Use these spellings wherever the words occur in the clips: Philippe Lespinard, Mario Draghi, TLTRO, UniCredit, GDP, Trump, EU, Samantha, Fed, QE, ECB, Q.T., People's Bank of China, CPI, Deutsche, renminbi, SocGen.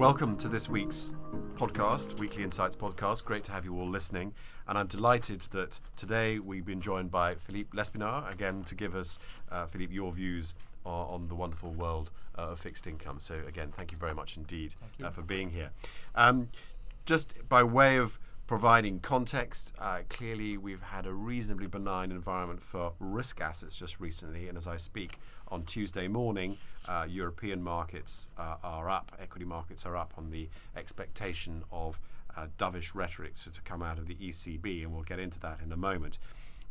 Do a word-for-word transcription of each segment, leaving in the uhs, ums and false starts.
Welcome to this week's podcast, Weekly Insights podcast. Great to have you all listening. And I'm delighted that today we've been joined by Philippe Lespinard, again, to give us, uh, Philippe, your views uh, on the wonderful world uh, of fixed income. So again, thank you very much indeed uh, for being here. Um, just by way of providing context, uh, clearly we've had a reasonably benign environment for risk assets just recently, and as I speak on Tuesday morning, uh, European markets uh, are up, equity markets are up on the expectation of uh, dovish rhetoric so to come out of the E C B, and we'll get into that in a moment.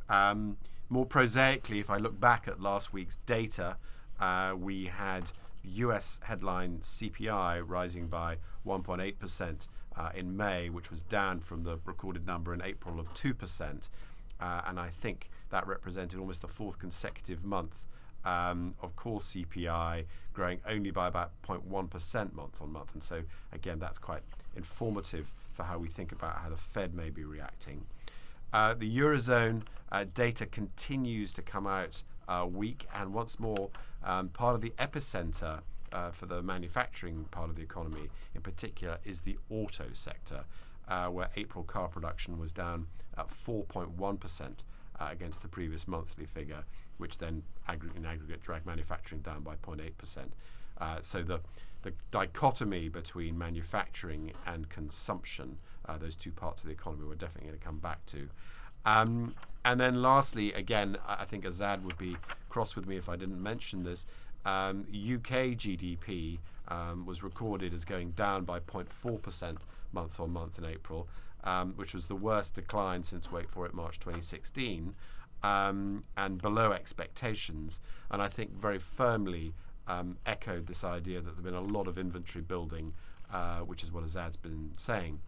Um, more prosaically, if I look back at last week's data, uh, we had the U S headline C P I rising by one point eight percent. Uh, in May, which was down from the recorded number in April of two percent. Uh, and I think that represented almost the fourth consecutive month um, of core C P I growing only by about zero point one percent month on month. And so, again, that's quite informative for how we think about how the Fed may be reacting. Uh, the Eurozone uh, data continues to come out uh, weak. And once more, um, part of the epicenter Uh, for the manufacturing part of the economy in particular is the auto sector, uh, where April car production was down at four point one percent uh, against the previous monthly figure, which then aggr- in aggregate dragged manufacturing down by zero point eight percent. Uh, so the, the dichotomy between manufacturing and consumption, uh, those two parts of the economy, we're definitely going to come back to. Um, and then lastly, again, I, I think Azad would be cross with me if I didn't mention this, Um, U K G D P um, was recorded as going down by zero point four percent month on month in April, um, which was the worst decline since, wait for it, March twenty sixteen, um, and below expectations. And I think very firmly um, echoed this idea that there's been a lot of inventory building, uh, which is what Azad's been saying,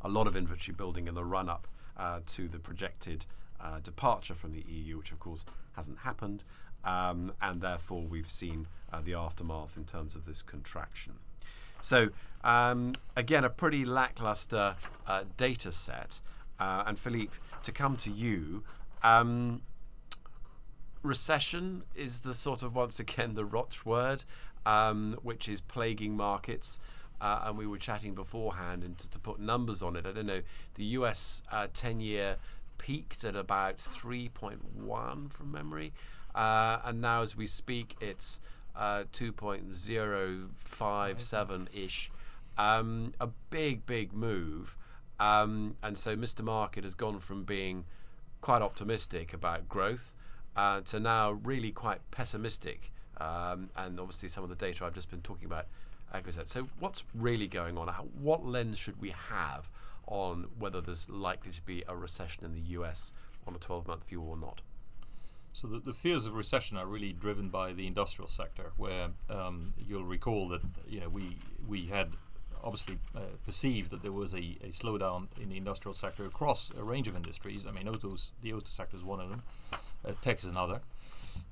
a lot of inventory building in the run-up uh, to the projected uh, departure from the E U, which of course hasn't happened. Um, and therefore, we've seen uh, the aftermath in terms of this contraction. So, um, again, a pretty lackluster uh, data set. Uh, and Philippe, to come to you, um, recession is the sort of, once again, the watchword, um, which is plaguing markets. Uh, and we were chatting beforehand, and to, to put numbers on it, I don't know, the U S ten-year uh, peaked at about three point one from memory. Uh, and now, as we speak, it's uh, two point zero five seven ish. Um, a big, big move. Um, and so Mister Market has gone from being quite optimistic about growth uh, to now really quite pessimistic. Um, and obviously, some of the data I've just been talking about echoes that. So what's really going on? What lens should we have on whether there's likely to be a recession in the U S on a twelve-month view or not? So the, the fears of recession are really driven by the industrial sector, where um, you'll recall that you know we we had obviously uh, perceived that there was a, a slowdown in the industrial sector across a range of industries. I mean, autos, the auto sector is one of them, uh, tech is another,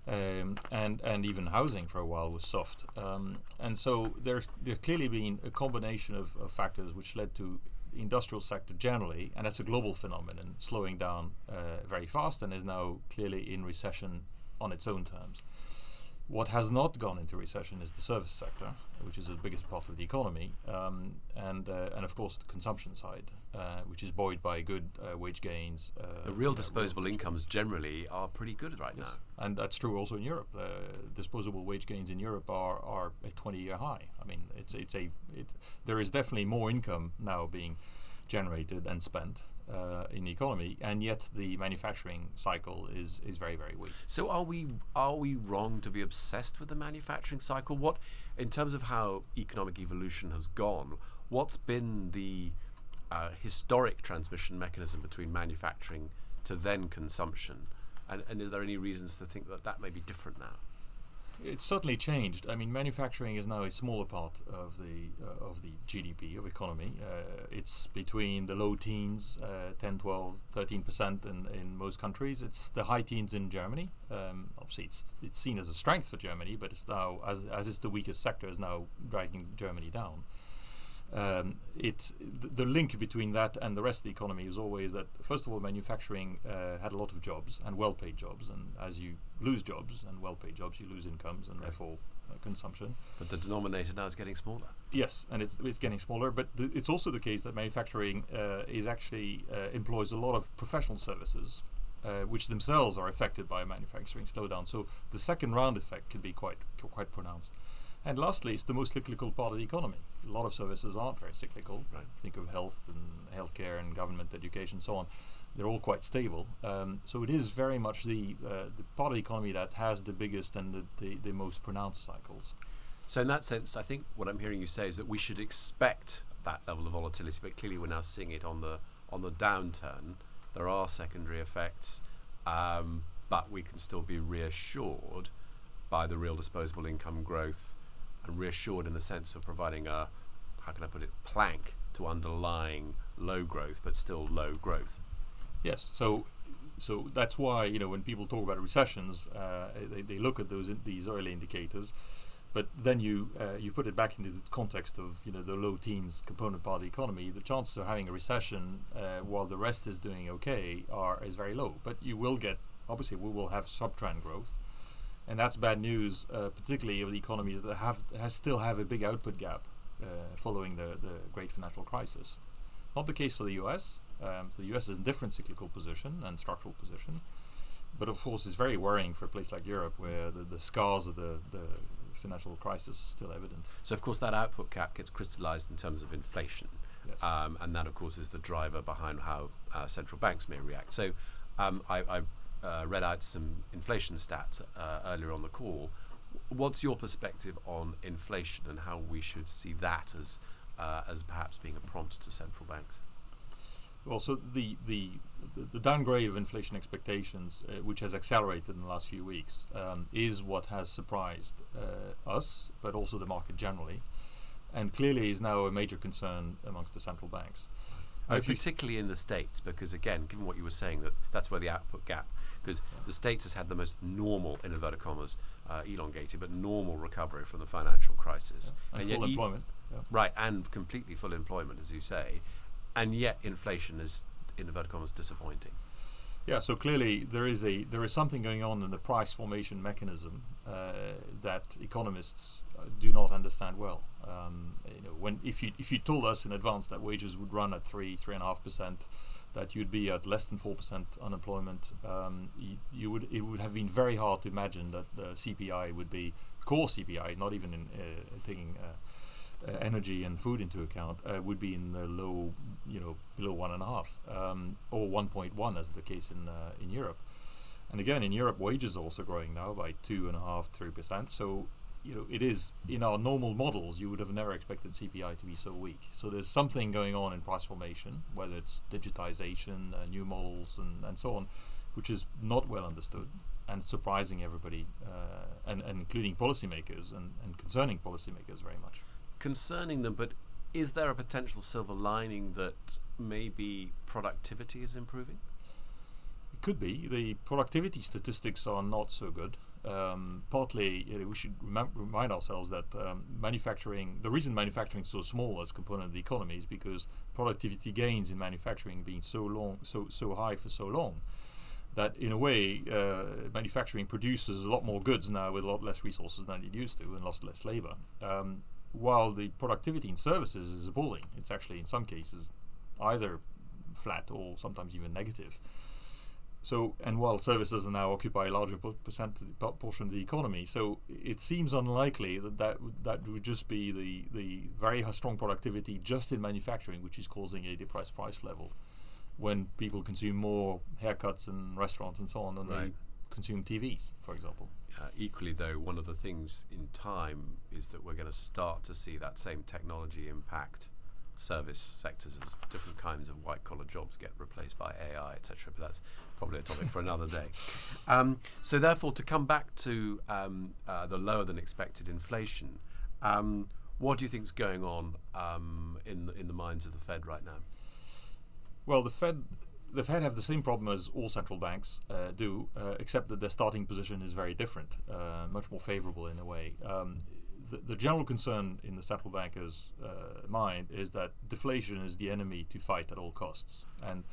um, and and even housing for a while was soft. Um, and so there there clearly been a combination of, of factors which led to industrial sector generally, and that's a global phenomenon, slowing down uh, very fast and is now clearly in recession on its own terms. What has not gone into recession is the service sector, which is the biggest part of the economy, um, and uh, and of course the consumption side, uh, which is buoyed by good uh, wage gains. Uh, the real you know, disposable real incomes gains. Generally are pretty good right yes. now. And that's true also in Europe. Uh, disposable wage gains in Europe are, are a twenty-year high. I mean, it's it's a it, there is definitely more income now being generated and spent uh, in the economy, and yet the manufacturing cycle is, is very, very weak. So are we are we wrong to be obsessed with the manufacturing cycle? What, in terms of how economic evolution has gone, what's been the uh, historic transmission mechanism between manufacturing to then consumption? And, and are there any reasons to think that that may be different now? It's certainly changed. I mean, manufacturing is now a smaller part of the uh, of the G D P of economy. Uh, it's between the low teens, uh, ten, twelve, thirteen percent in, in most countries. It's the high teens in Germany. Um, obviously, it's it's seen as a strength for Germany, but it's now, as as it's the weakest sector, is now dragging Germany down. um, it the link between that and the rest of the economy is always that, first of all, manufacturing uh, had a lot of jobs and well-paid jobs, and as you lose jobs and well-paid jobs, you lose incomes and right. therefore uh, consumption. But the denominator now is getting smaller. Yes, and it's it's getting smaller, but th- it's also the case that manufacturing uh, is actually uh, employs a lot of professional services, Uh, which themselves are affected by a manufacturing slowdown. So the second round effect can be quite c- quite pronounced. And lastly, it's the most cyclical part of the economy. A lot of services aren't very cyclical. Right. Think of health and healthcare and government education and so on. They're all quite stable. Um, so it is very much the uh, the part of the economy that has the biggest and the, the, the most pronounced cycles. So in that sense, I think what I'm hearing you say is that we should expect that level of volatility, but clearly we're now seeing it on the on the downturn. There are secondary effects, um, but we can still be reassured by the real disposable income growth, and reassured in the sense of providing a, how can I put it, plank to underlying low growth, but still low growth. Yes, so so that's why, you know, when people talk about recessions, uh, they, they look at those in these early indicators, but then you uh, you put it back into the context of, you know, the low teens component part of the economy. The chances of having a recession uh, while the rest is doing okay are is very low. But you will get, obviously we will have subtrend growth, and that's bad news, uh, particularly of the economies that have has still have a big output gap uh, following the, the great financial crisis. Not the case for the U S. Um, so the U S is in a different cyclical position and structural position, but of course it's very worrying for a place like Europe where the, the scars of the, the financial crisis is still evident. So of course that output cap gets crystallized in terms of inflation. Yes. Um, and that of course is the driver behind how uh, central banks may react. So um, I, I uh, read out some inflation stats uh, earlier on the call. What's your perspective on inflation and how we should see that as uh, as perhaps being a prompt to central banks? Well, so the the, the downgrade of inflation expectations, uh, which has accelerated in the last few weeks, um, is what has surprised uh, us, but also the market generally, and clearly is now a major concern amongst the central banks. Uh, particularly in the States, because again, given what you were saying, that that's where the output gap, because yeah. the States has had the most normal, in inverted commas, uh, elongated, but normal recovery from the financial crisis. Yeah. And, and full employment. E- yeah. Right, and completely full employment, as you say. And yet inflation is, in inverted commas, disappointing. Yeah, so clearly there is a there is something going on in the price formation mechanism uh, that economists uh, do not understand well. Um, you know, when if you if you told us in advance that wages would run at three three and a half percent, that you'd be at less than four percent unemployment, um, you, you would it would have been very hard to imagine that the C P I would be core C P I, not even in, uh, taking. Uh, Uh, energy and food into account uh, would be in the low, you know, below one and a half um, or one point one, as the case in uh, in Europe. And again, in Europe, wages are also growing now by two and a half, three percent. So, you know, it is in our normal models you would have never expected C P I to be so weak. So there's something going on in price formation, whether it's digitization, uh, new models, and, and so on, which is not well understood and surprising everybody, uh, and, and including policymakers and, and concerning policymakers very much. Concerning them, but is there a potential silver lining that maybe productivity is improving? It could be. The productivity statistics are not so good. Um, partly, you know, we should remem- remind ourselves that um, manufacturing, the reason manufacturing is so small as a component of the economy is because productivity gains in manufacturing being so long, so so high for so long, that in a way, uh, manufacturing produces a lot more goods now with a lot less resources than it used to and lots less labor. Um, While the productivity in services is appalling, it's actually in some cases either flat or sometimes even negative. So, and while services are now occupy a larger po- percent portion of the economy, so it seems unlikely that that, w- that would just be the, the very strong productivity just in manufacturing, which is causing a depressed price level when people consume more haircuts and restaurants and so on than right. they consume T Vs, for example. Uh, equally, though, one of the things in time is that we're going to start to see that same technology impact service sectors as different kinds of white-collar jobs get replaced by A I, et cetera. But that's probably a topic for another day. Um, so, therefore, to come back to um, uh, the lower-than-expected inflation, um, what do you think is going on um, in the, in the minds of the Fed right now? Well, the Fed... The Fed have the same problem as all central banks uh, do, uh, except that their starting position is very different, uh, much more favorable in a way. Um, the, the general concern in the central bankers' uh, mind is that deflation is the enemy to fight at all costs. And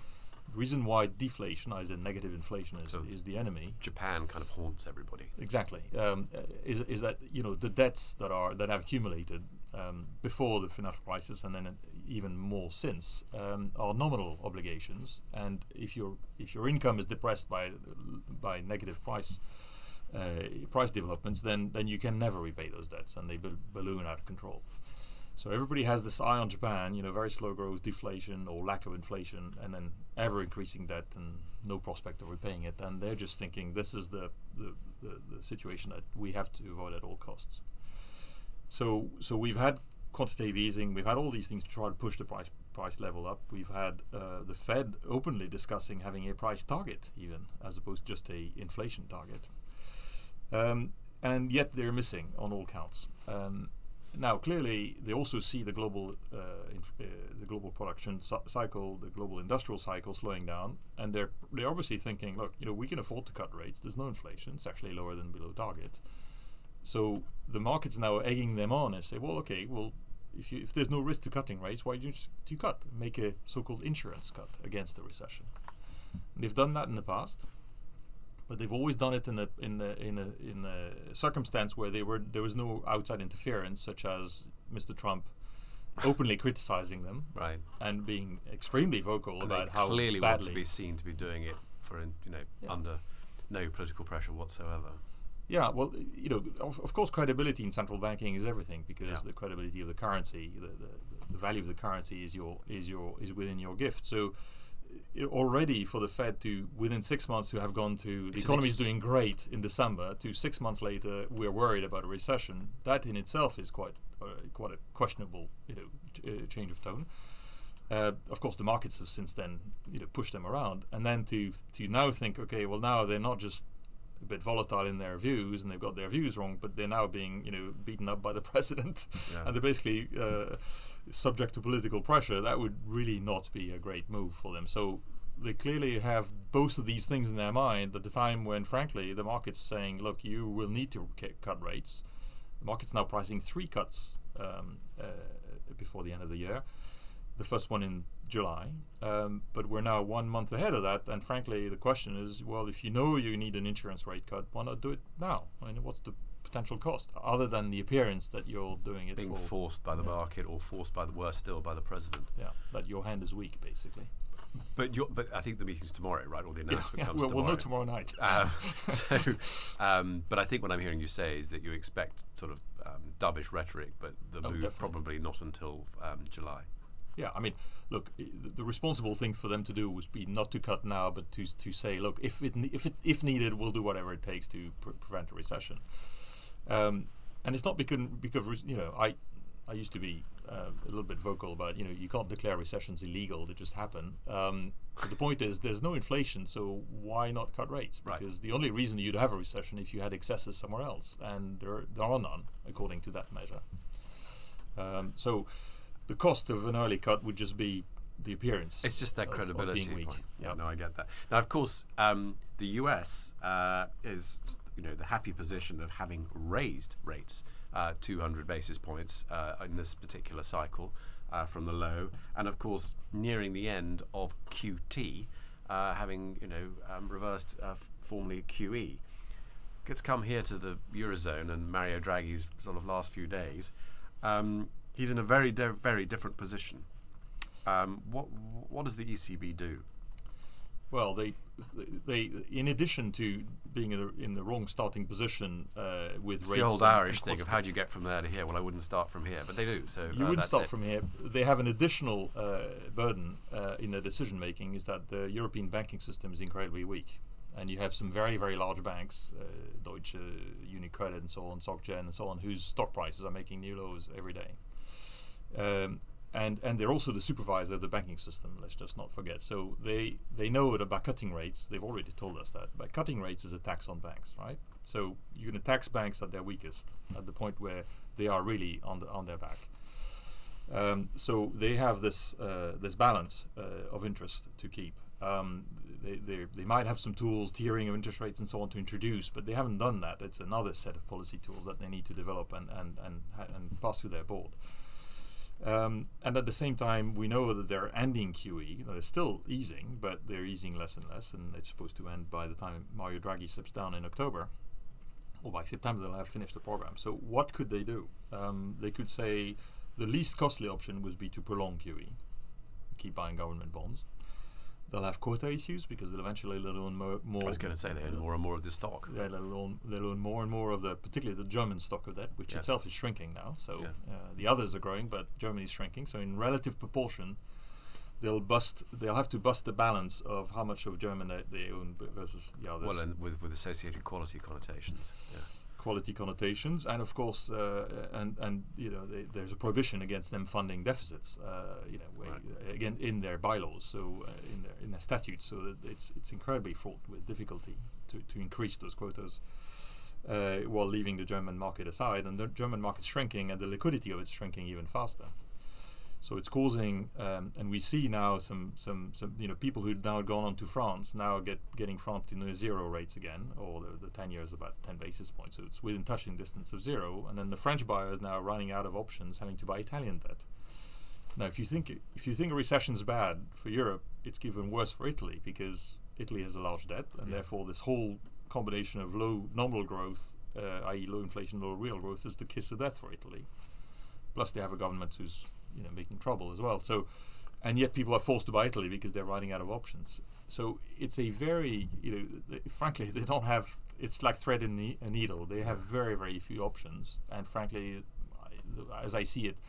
the reason why deflation, as in negative inflation, is, so is the enemy. Japan kind of haunts everybody. Exactly. Um, is is that, you know, the debts that are that have accumulated um, before the financial crisis and then even more since um, are nominal obligations. And if your if your income is depressed by by negative price uh, price developments, then then you can never repay those debts, and they b- balloon out of control. So everybody has this eye on Japan, you know, very slow growth, deflation or lack of inflation, and then ever increasing debt and no prospect of repaying it. And they're just thinking this is the, the, the, the situation that we have to avoid at all costs. So so we've had quantitative easing. We've had all these things to try to push the price price level up. We've had uh, the Fed openly discussing having a price target even, as opposed to just a inflation target. Um, and yet they're missing on all counts. Um, Now, clearly, they also see the global uh, inf- uh, the global production su- cycle, the global industrial cycle slowing down, and they're they're obviously thinking, look, you know, we can afford to cut rates. There's no inflation. It's actually lower than below target. So the market's now egging them on and say, well, okay, well, if you, if there's no risk to cutting rates, why do you, do you cut? Make a so-called insurance cut against the recession. And they've done that in the past, but they've always done it in a in a, in a in a circumstance where they were there was no outside interference, such as Mister Trump openly criticizing them, right, and being extremely vocal and about how clearly badly to be seen to be doing it for in, you know yeah. under no political pressure whatsoever. Yeah, well, you know, of, of course, credibility in central banking is everything, because yeah. the credibility of the currency, the, the the value of the currency is your is your is within your gift. So. Already for the Fed to within six months to have gone to it's the economy is doing great in December to six months later we're worried about a recession, that in itself is quite uh, quite a questionable you know ch- uh, change of tone. Uh, of course, the markets have since then you know pushed them around, and then to to now think, okay, well now they're not just a bit volatile in their views and they've got their views wrong, but they're now being you know beaten up by the president, yeah. and they're basically. Uh, subject to political pressure, that would really not be a great move for them. So they clearly have both of these things in their mind at the time when, frankly, the market's saying, look, you will need to c- cut rates. The market's now pricing three cuts um, uh, before the end of the year, the first one in July. Um, but we're now one month ahead of that, and frankly, the question is, well, if you know you need an insurance rate cut, why not do it now? I mean, what's the potential cost other than the appearance that you're doing it being for, forced by the yeah. market, or forced by the worse still by the president, yeah that your hand is weak basically. But you're, but I think the meeting's tomorrow, right? Or the announcement yeah, yeah, comes well, tomorrow. Well, no, tomorrow night. um, so, um, but I think what I'm hearing you say is that you expect sort of um, dovish rhetoric, but the oh, move definitely. probably not until um, July. Yeah, I mean, look, I- the responsible thing for them to do would be not to cut now, but to to say, look, if it ne- if it if needed, we'll do whatever it takes to pr- prevent a recession. Um, and it's not because, because you know, I I used to be uh, a little bit vocal about, you know, you can't declare recessions illegal, they just happen. Um, but the point is, there's no inflation, so why not cut rates? Because right. the only reason you'd have a recession if you had excesses somewhere else, and there, there are none, according to that measure. Um, so the cost of an early cut would just be the appearance. It's just that of, credibility of being weak. Yeah, no, I get that. Now, of course, um, the U S uh, is... you know, the happy position of having raised rates uh, two hundred basis points uh, in this particular cycle uh, from the low, and of course nearing the end of Q T, uh, having you know um, reversed uh, f- formerly Q E. It's come here to the Eurozone and Mario Draghi's sort of last few days. Um, he's in a very di- very different position. Um, what what does the E C B do? Well, they, they, in addition to being in the, in the wrong starting position uh, with it's rates, the old Irish thing of how do you get from there to here? Well, I wouldn't start from here, but they do. So you uh, wouldn't start it. from here. They have an additional uh, burden uh, in their decision making, is that the European banking system is incredibly weak, and you have some very very large banks, uh, Deutsche, UniCredit, and so on, SocGen, and so on, whose stock prices are making new lows every day. Um, And and they're also the supervisor of the banking system, let's just not forget. So they, they know that by cutting rates, they've already told us that, by cutting rates is a tax on banks, right? So you're going to tax banks at their weakest, at the point where they are really on the, on their back. Um, so they have this uh, this balance uh, of interest to keep. Um, they, they they might have some tools, tiering of interest rates and so on, to introduce, but they haven't done that. It's another set of policy tools that they need to develop and and and, and pass through their board. Um, and at the same time, we know that they're ending Q E. You know, they're still easing, but they're easing less and less, and it's supposed to end by the time Mario Draghi steps down in October. Or by September, they'll have finished the program. So what could they do? Um, they could say the least costly option would be to prolong Q E, keep buying government bonds. They'll have quota issues because they'll eventually they'll own mo- more. I was going to say they'll own more and more of the stock. Yeah, they'll own, they'll own more and more of the, particularly the German stock of debt, which yeah. itself is shrinking now. So yeah. uh, the others are growing, but Germany is shrinking. So in relative proportion, they'll bust. They'll have to bust the balance of how much of German they, they own versus the others. Well, and with, with associated quality connotations. Yeah. Quality connotations, and of course, uh, and and you know, they, there's a prohibition against them funding deficits, uh, you know, right. again in their bylaws, so uh, in their in their statutes, so that it's it's incredibly fraught with difficulty to, to increase those quotas, uh, while leaving the German market aside, and the German market's shrinking, and the liquidity of it's shrinking even faster. So it's causing, um, and we see now some, some, some, you know, people who'd now gone on to France now get getting France to near zero rates again, or the, the ten year is about ten basis points, so it's within touching distance of zero. And then the French buyer is now running out of options, having to buy Italian debt. Now, if you think if you think a recession's bad for Europe, it's even worse for Italy, because Italy has a large debt, and yeah. therefore this whole combination of low nominal growth, uh, that is, low inflation, low real growth, is the kiss of death for Italy. Plus, they have a government who's you know, making trouble as well. So, and yet people are forced to buy Italy because they're running out of options. So it's a very, you know, th- frankly, they don't have. It's like thread and ne- a needle. They have very, very few options. And frankly, I, as I see it,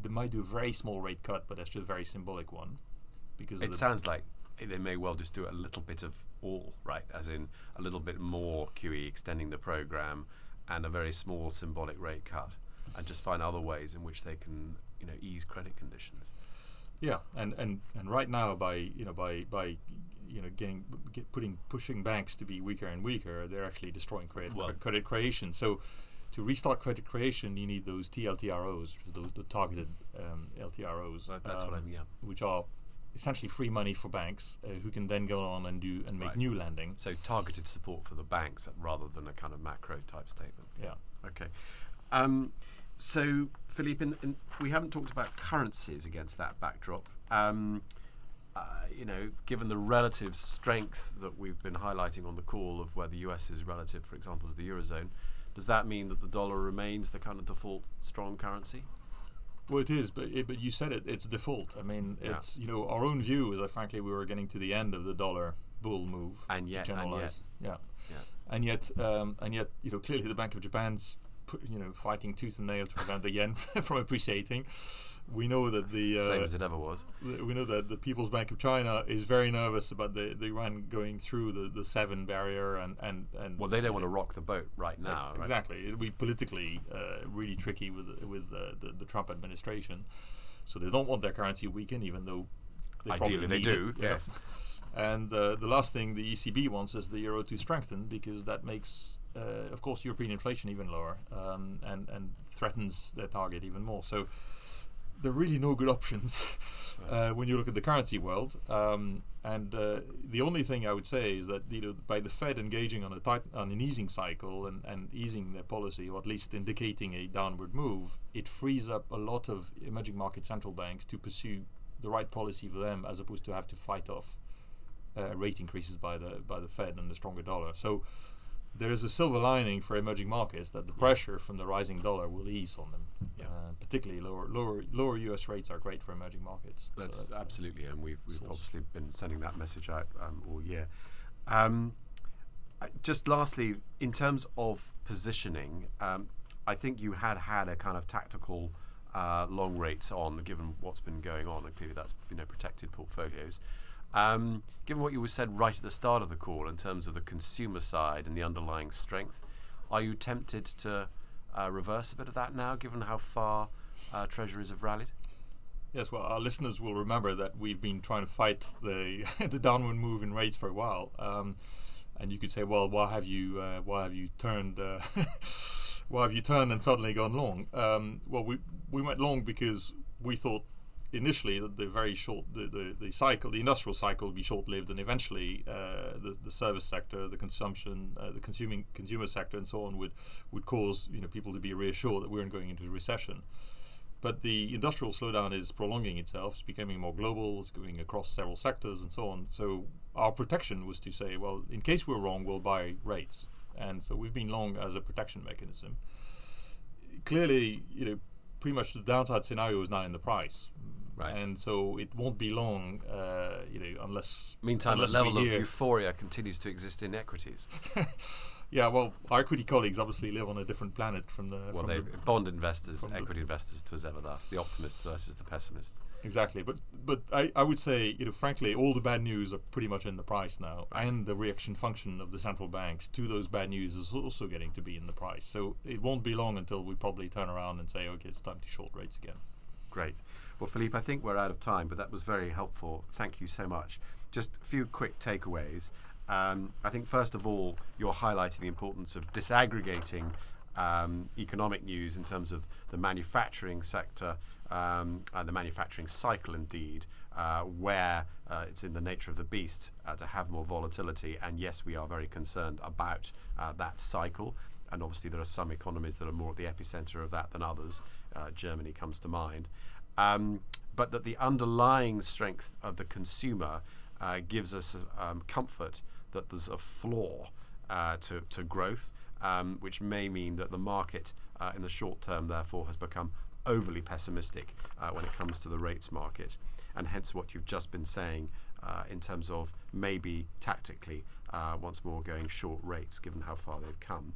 they might do a very small rate cut, but that's just a very symbolic one. Because it sounds like they may well just do a little bit of all, right? As in a little bit more Q E, extending the program, and a very small symbolic rate cut, and just find other ways in which they can. You know, ease credit conditions. Yeah, and, and, and right now by you know by by you know getting get putting pushing banks to be weaker and weaker, they're actually destroying credit well. cre- credit creation. So to restart credit creation, you need those T L T R Os, the, the targeted um, L T R Os. That, that's um, what I mean. Yeah. Which are essentially free money for banks, uh, who can then go on and do and make right. new lending. So targeted support for the banks rather than a kind of macro type statement. Yeah. Okay. Um, So, Philippe, in, in we haven't talked about currencies against that backdrop. Um, uh, you know, given the relative strength that we've been highlighting on the call of where the U S is relative, for example, to the Eurozone, does that mean that the dollar remains the kind of default strong currency? Well, it is, but it, but you said it, it's default. I mean, yeah. it's, you know, our own view is that, frankly, we were getting to the end of the dollar bull move. And yet, to generalize. and yet. Yeah. yeah. And yet, um, and yet, you know, clearly the Bank of Japan's you know, fighting tooth and nail to prevent the yen from appreciating. We know that the uh, same as it ever was. Th- we know that the People's Bank of China is very nervous about the, the Yuan going through the, the seven barrier, and, and, and well, they don't want to rock the boat right now. Right? Exactly, it'll be politically uh, really tricky with uh, with uh, the, the Trump administration. So they don't want their currency to weaken, even though they ideally they do. It, yes. And uh, the last thing the E C B wants is the euro to strengthen, because that makes, uh, of course, European inflation even lower, um, and, and threatens their target even more. So there are really no good options uh, when you look at the currency world. Um, and uh, the only thing I would say is that, you know, by the Fed engaging on a tight, on an easing cycle and, and easing their policy, or at least indicating a downward move, it frees up a lot of emerging market central banks to pursue the right policy for them, as opposed to have to fight off Uh, rate increases by the by the Fed and the stronger dollar. So there is a silver lining for emerging markets, that the pressure from the rising dollar will ease on them. Yeah. Uh, particularly lower lower lower U S rates are great for emerging markets. That's, so that's absolutely, and we've we've source. obviously been sending that message out um, all year. Um, just lastly, in terms of positioning, um, I think you had had a kind of tactical uh, long rates on, given what's been going on, and clearly that's, you know, protected portfolios. Um, given what you said right at the start of the call in terms of the consumer side and the underlying strength, are you tempted to uh, reverse a bit of that now, given how far uh, treasuries have rallied? Yes, well, our listeners will remember that we've been trying to fight the the downward move in rates for a while, um, and you could say, well, why have you uh, why have you turned uh, why have you turned and suddenly gone long? Um, well, we we went long because we thought initially the, the very short the, the, the cycle, the industrial cycle, will be short-lived, and eventually uh, the the service sector, the consumption, uh, the consuming consumer sector, and so on would would cause you know people to be reassured that we're not going into a recession. But the industrial slowdown is prolonging itself. It's becoming more global. It's going across several sectors and so on. So our protection was to say, well, in case we're wrong, we'll buy rates. And so we've been long as a protection mechanism. Clearly, you know, pretty much the downside scenario is now in the price. Right. And so it won't be long, uh, you know, unless... Meantime, unless the level of euphoria continues to exist in equities. Yeah, well, our equity colleagues obviously live on a different planet from the... Well, from they the bond investors, equity investors to as ever last, the optimists versus the pessimists. Exactly, but but I, I would say, you know, frankly, all the bad news are pretty much in the price now, and the reaction function of the central banks to those bad news is also getting to be in the price. So it won't be long until we probably turn around and say, okay, it's time to short rates again. Great. Well, Philippe, I think we're out of time, but that was very helpful. Thank you so much. Just a few quick takeaways. Um, I think, first of all, you're highlighting the importance of disaggregating um, economic news in terms of the manufacturing sector um, and the manufacturing cycle, indeed, uh, where uh, it's in the nature of the beast uh, to have more volatility. And yes, we are very concerned about uh, that cycle. And obviously, there are some economies that are more at the epicenter of that than others. Uh, Germany comes to mind. Um, but that the underlying strength of the consumer uh, gives us um, comfort that there's a floor uh, to, to growth, um, which may mean that the market uh, in the short term, therefore, has become overly pessimistic uh, when it comes to the rates market. And hence what you've just been saying uh, in terms of maybe tactically uh, once more going short rates, given how far they've come.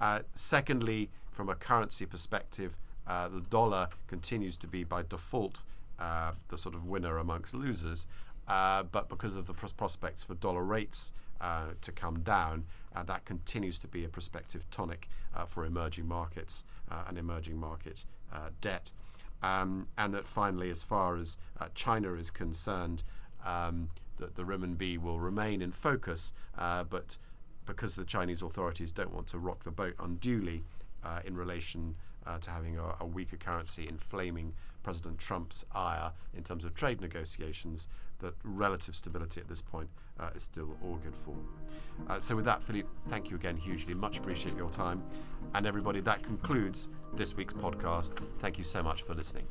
Uh, secondly, from a currency perspective, uh, the dollar continues to be by default uh, the sort of winner amongst losers. Uh, but because of the pros- prospects for dollar rates uh, to come down, uh, that continues to be a prospective tonic uh, for emerging markets uh, and emerging market uh, debt. Um, and that finally, as far as uh, China is concerned, um, that the renminbi will remain in focus, uh, but because the Chinese authorities don't want to rock the boat unduly uh, in relation uh, to having a, a weaker currency inflaming President Trump's ire in terms of trade negotiations, that relative stability at this point uh, is still augured for. Uh, so with that, Philippe, thank you again hugely. Much appreciate your time. And everybody, that concludes this week's podcast. Thank you so much for listening.